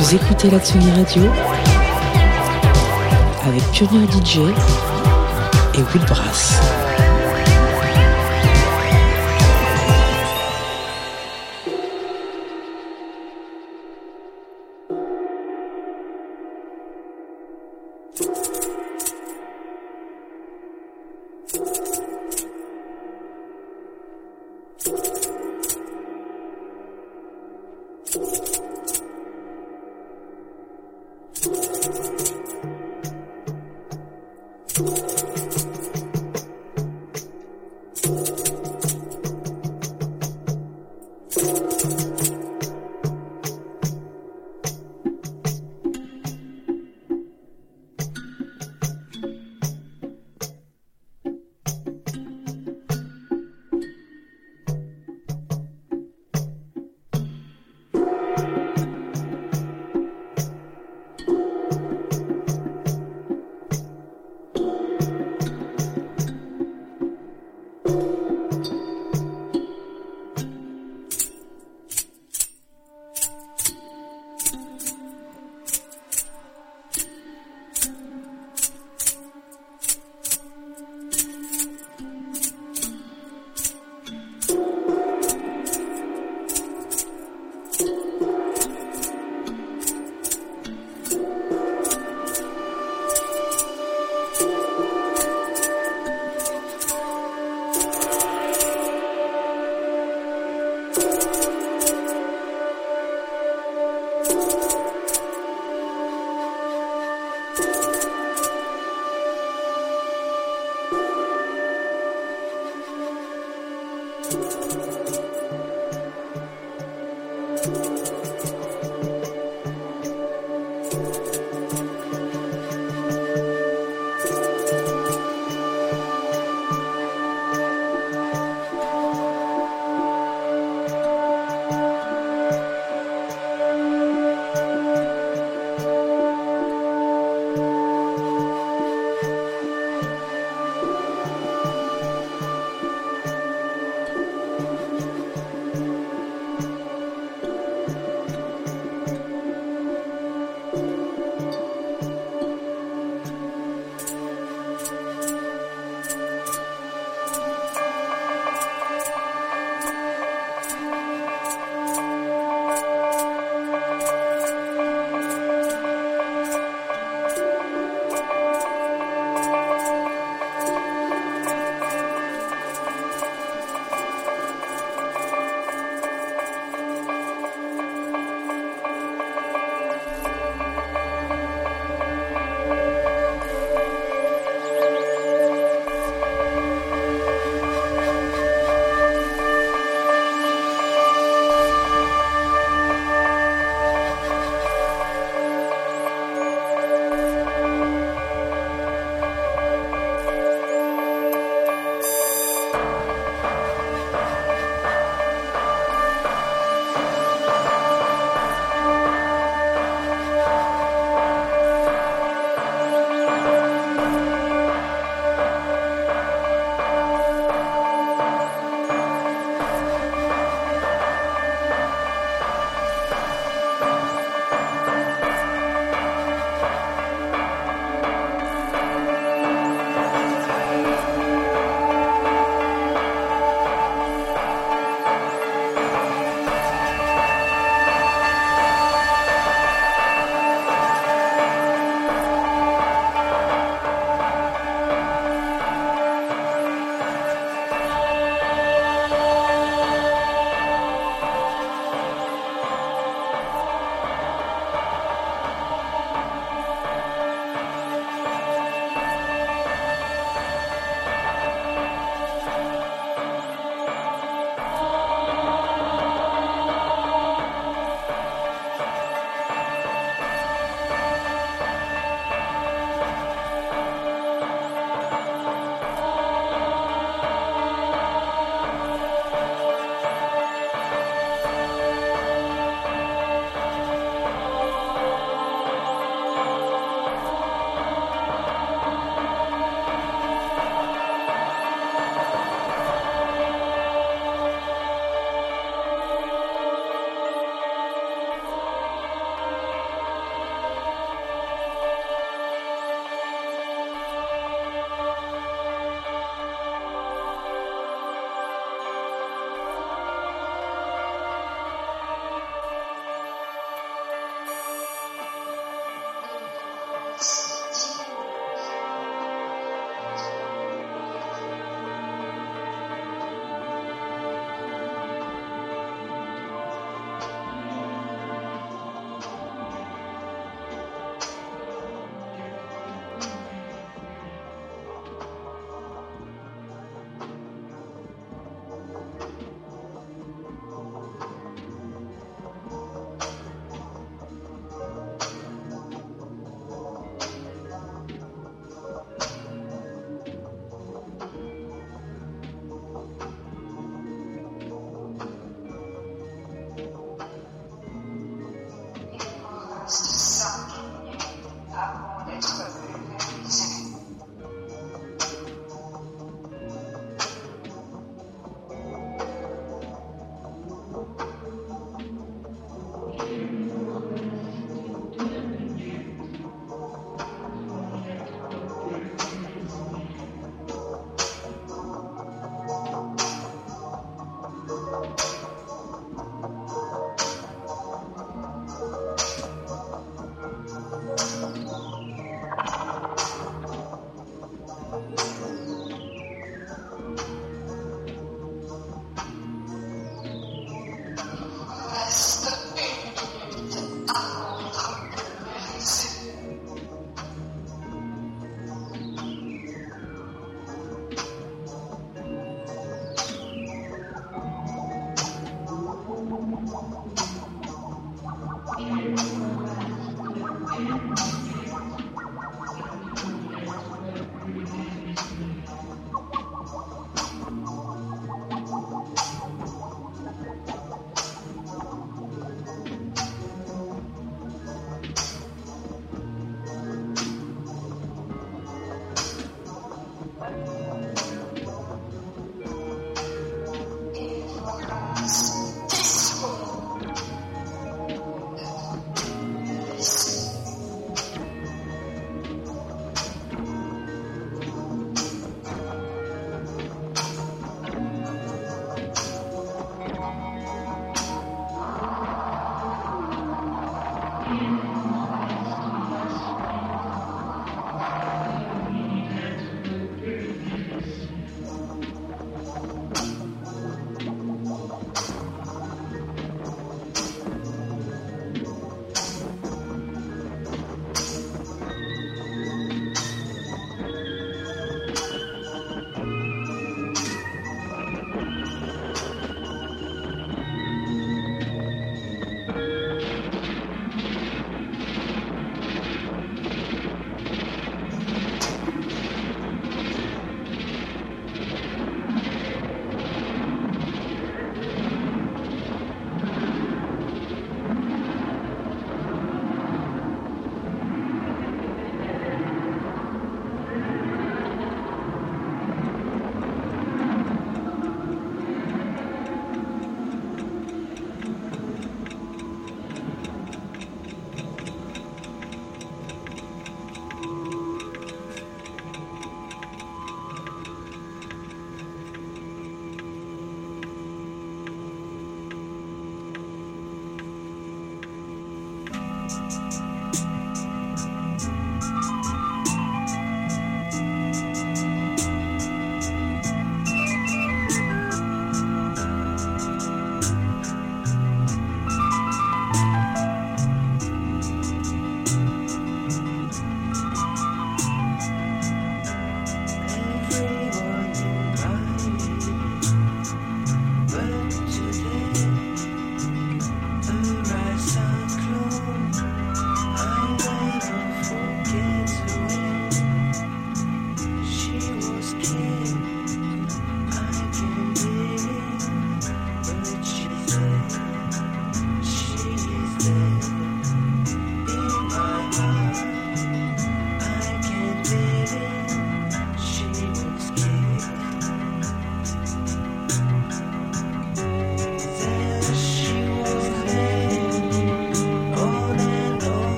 Vous écoutez la Tsugi Radio avec Junior DJ et Will Brass.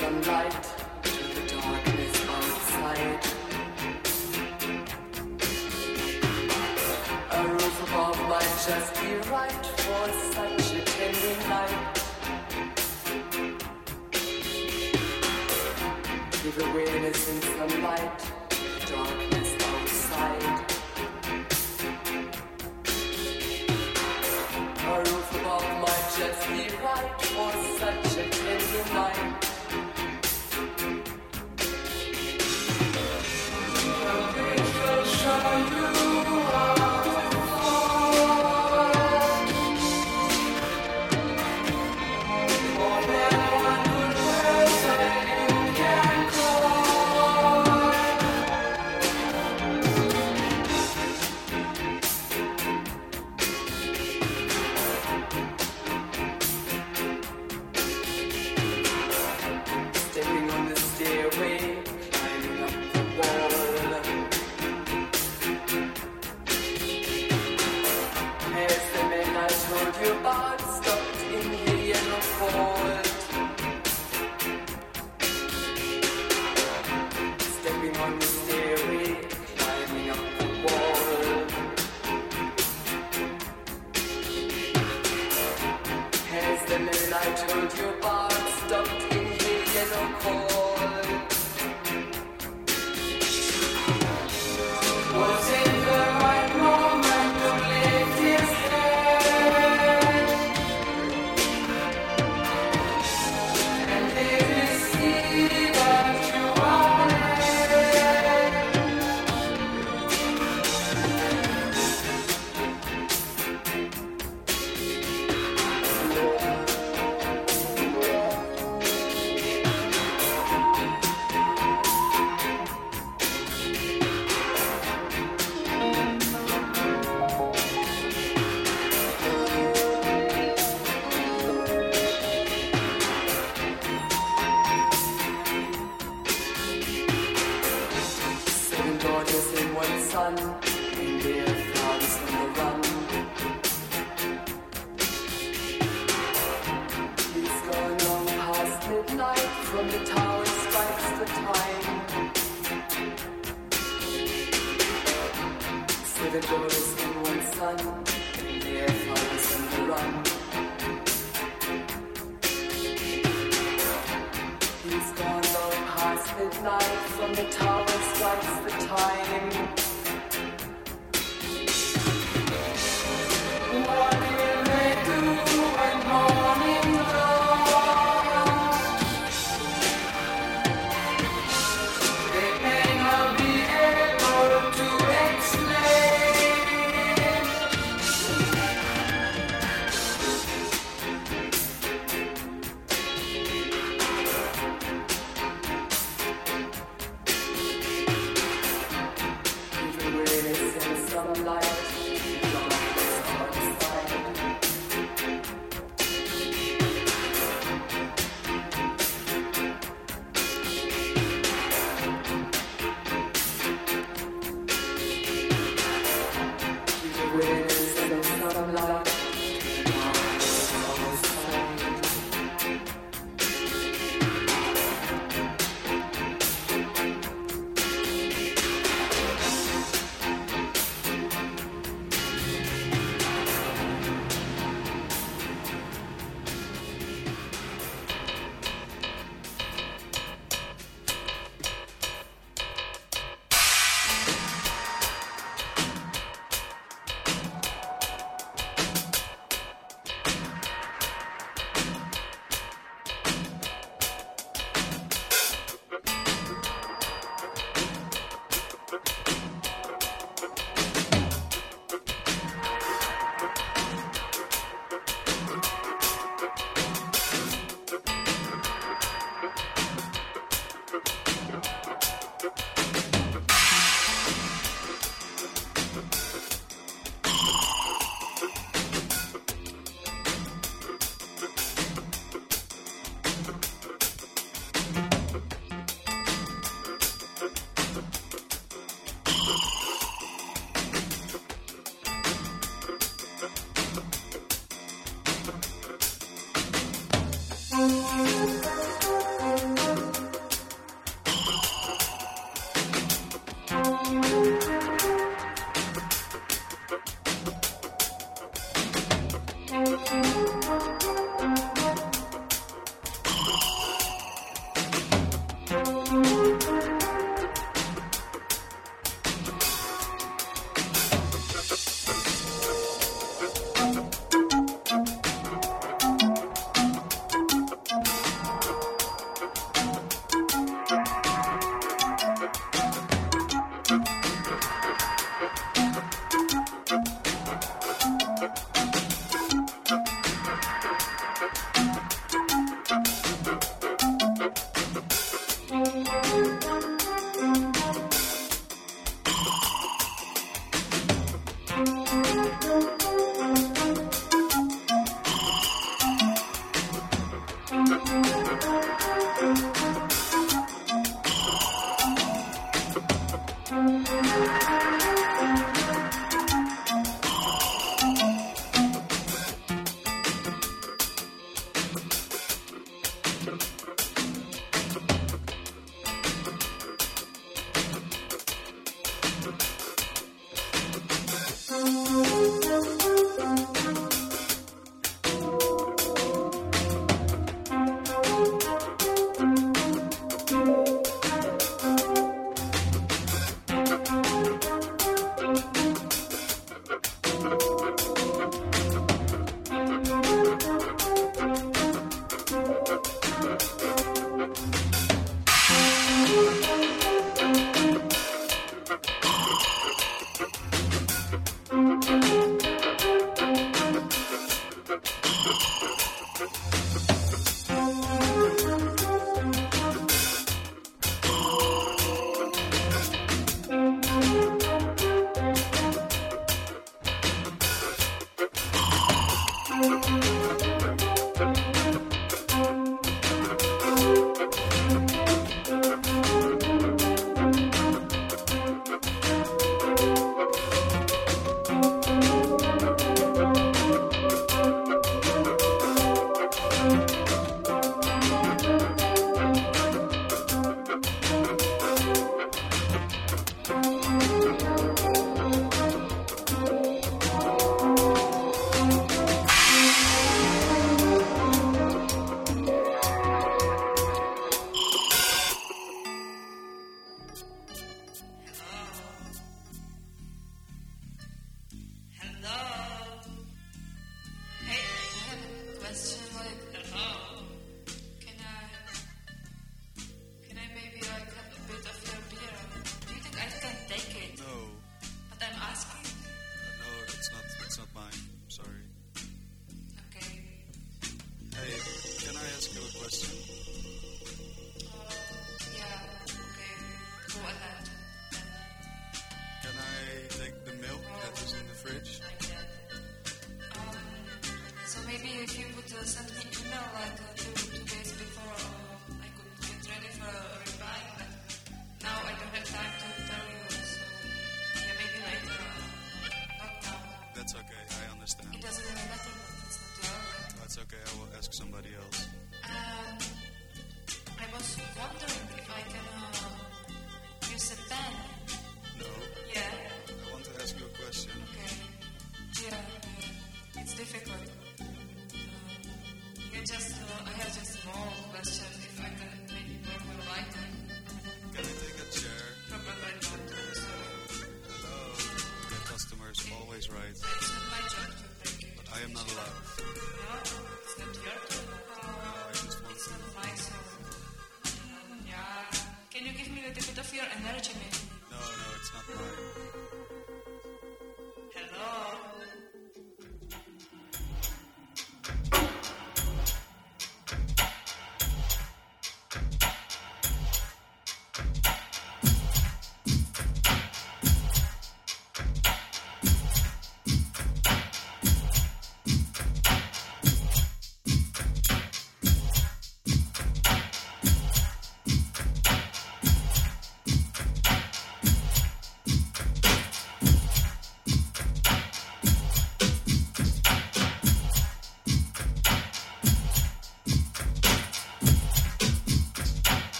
from light to the darkness outside. A roof above might just be right for such a tender night. Give awareness and some light to the darkness outside. A roof above might just be right for such a tender night.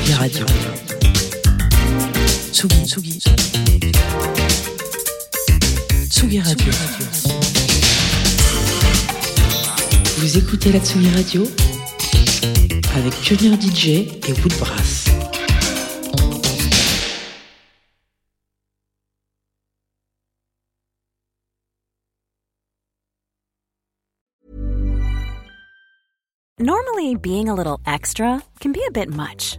Tsugi Radio. Tsugi Radio. Vous écoutez la Tsugi Radio avec Junior DJ et Woodbrass. Normally, being a little extra can be a bit much.